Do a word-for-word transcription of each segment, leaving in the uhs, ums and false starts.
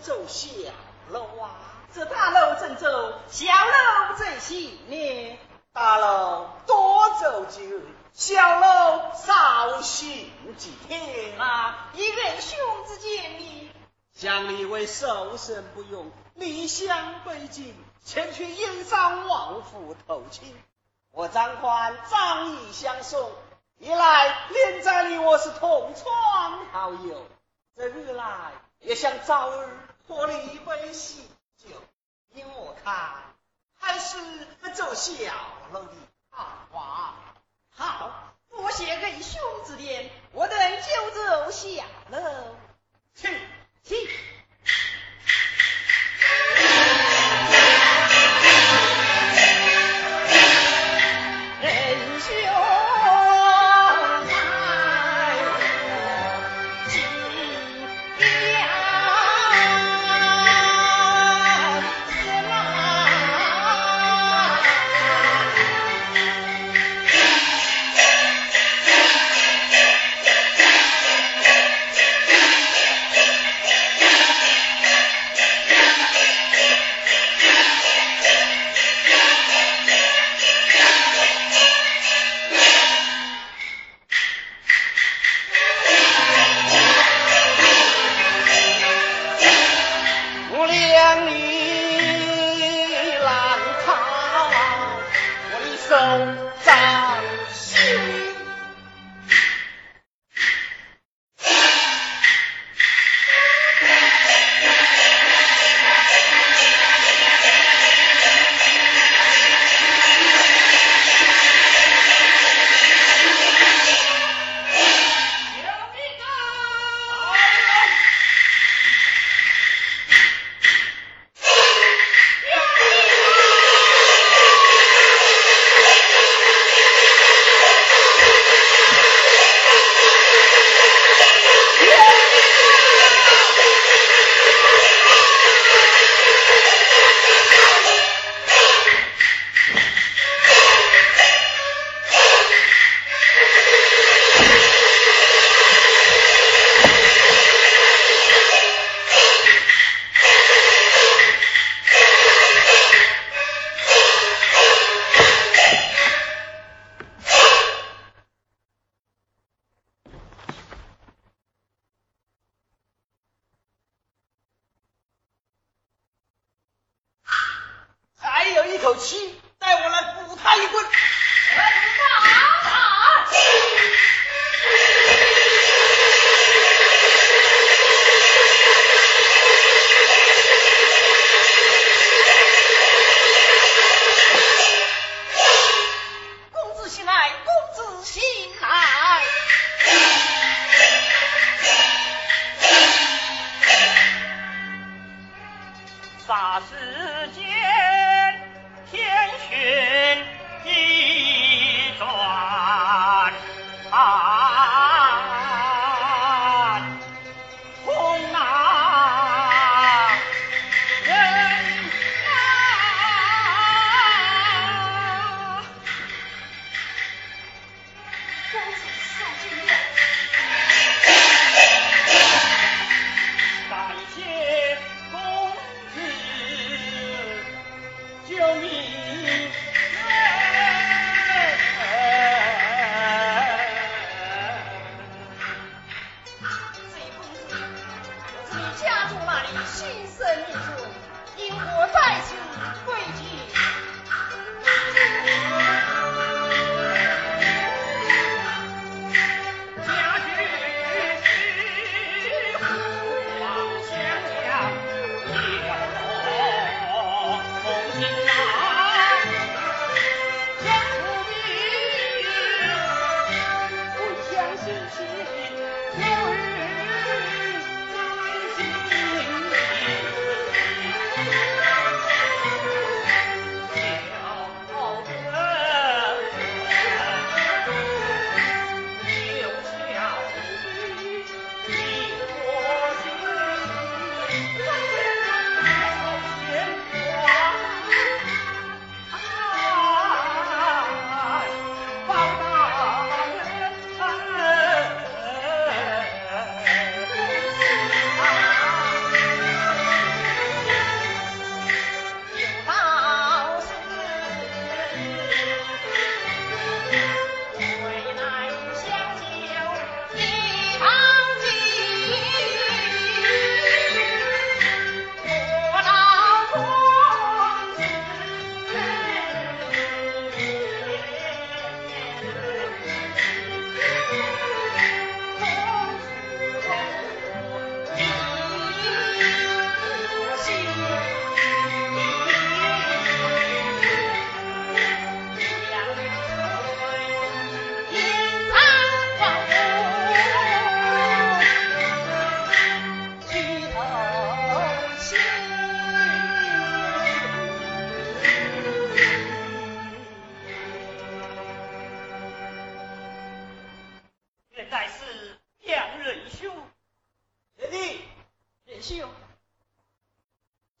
走小路啊，这大路正走，小路正行呢。大路多走几日，小路少行几天啊。一人兄之见你，想你为受身不用，离乡背井，前去燕山王府投亲。我张宽仗义相送，一来连寨里我是同窗好友，这日来也想早日喝了一杯喜酒。因我看还是走小路的好啊。好，我写仁兄之言，我等就走小路去去。仁兄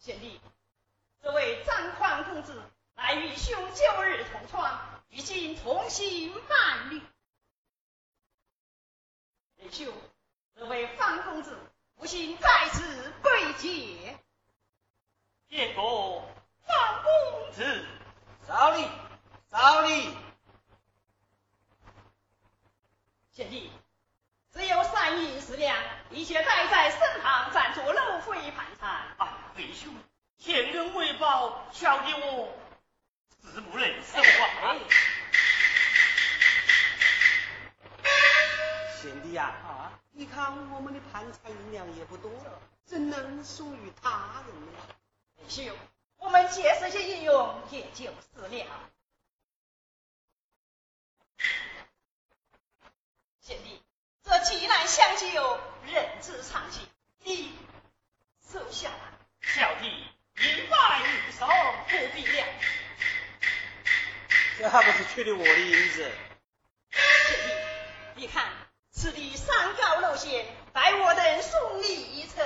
建立。这位张况公子乃与兄旧日同窗，与今同心伴侣。李兄，这位方公子不幸在此跪节。见过方公子，少礼少礼。贤弟，只有三银十两，一切带在身旁，暂作漏费盘缠。啊，李兄，前人未报，小弟我实不忍受啊！贤弟呀、啊。啊你看我们的盘缠银两也不多，怎能送与他人呢？李兄，我们节食性应用也就四两。贤弟，这急难相救，人之常情，你收下吧。小弟一拜一手，不必量。这还不是去了我的银子？贤弟，你看。此地山高路险，待我等送你一程。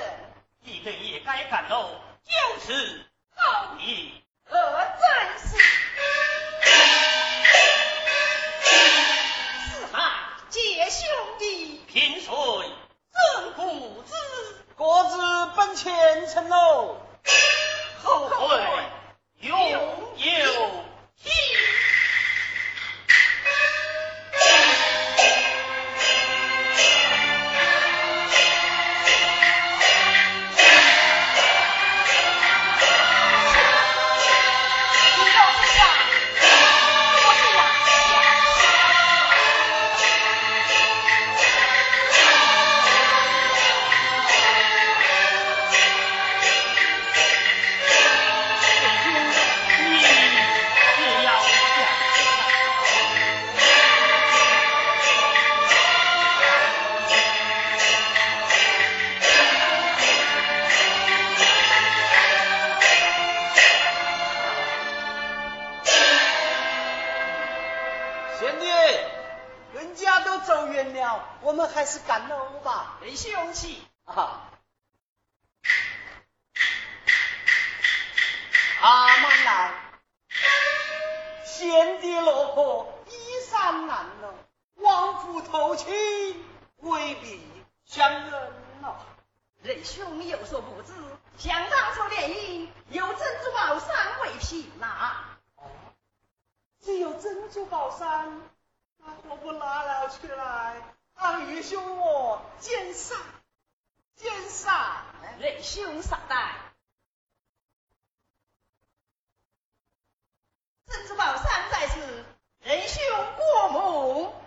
你等也该赶路，就此告别。而正是，四海皆兄弟，萍水共苦知。国之奔前程喽，后会永有期。还是赶路吧，没凶器啊！阿曼来，贤弟落魄，衣衫褴褛，亡夫投亲，未必相认了。仁兄有所不知，想当初联姻，有珍珠宝山为凭拿，哦，只有珍珠宝山，我不拿了起来。让愚兄我奸傻，奸傻，仁兄傻呆。珍珠宝山在此，仁兄过目。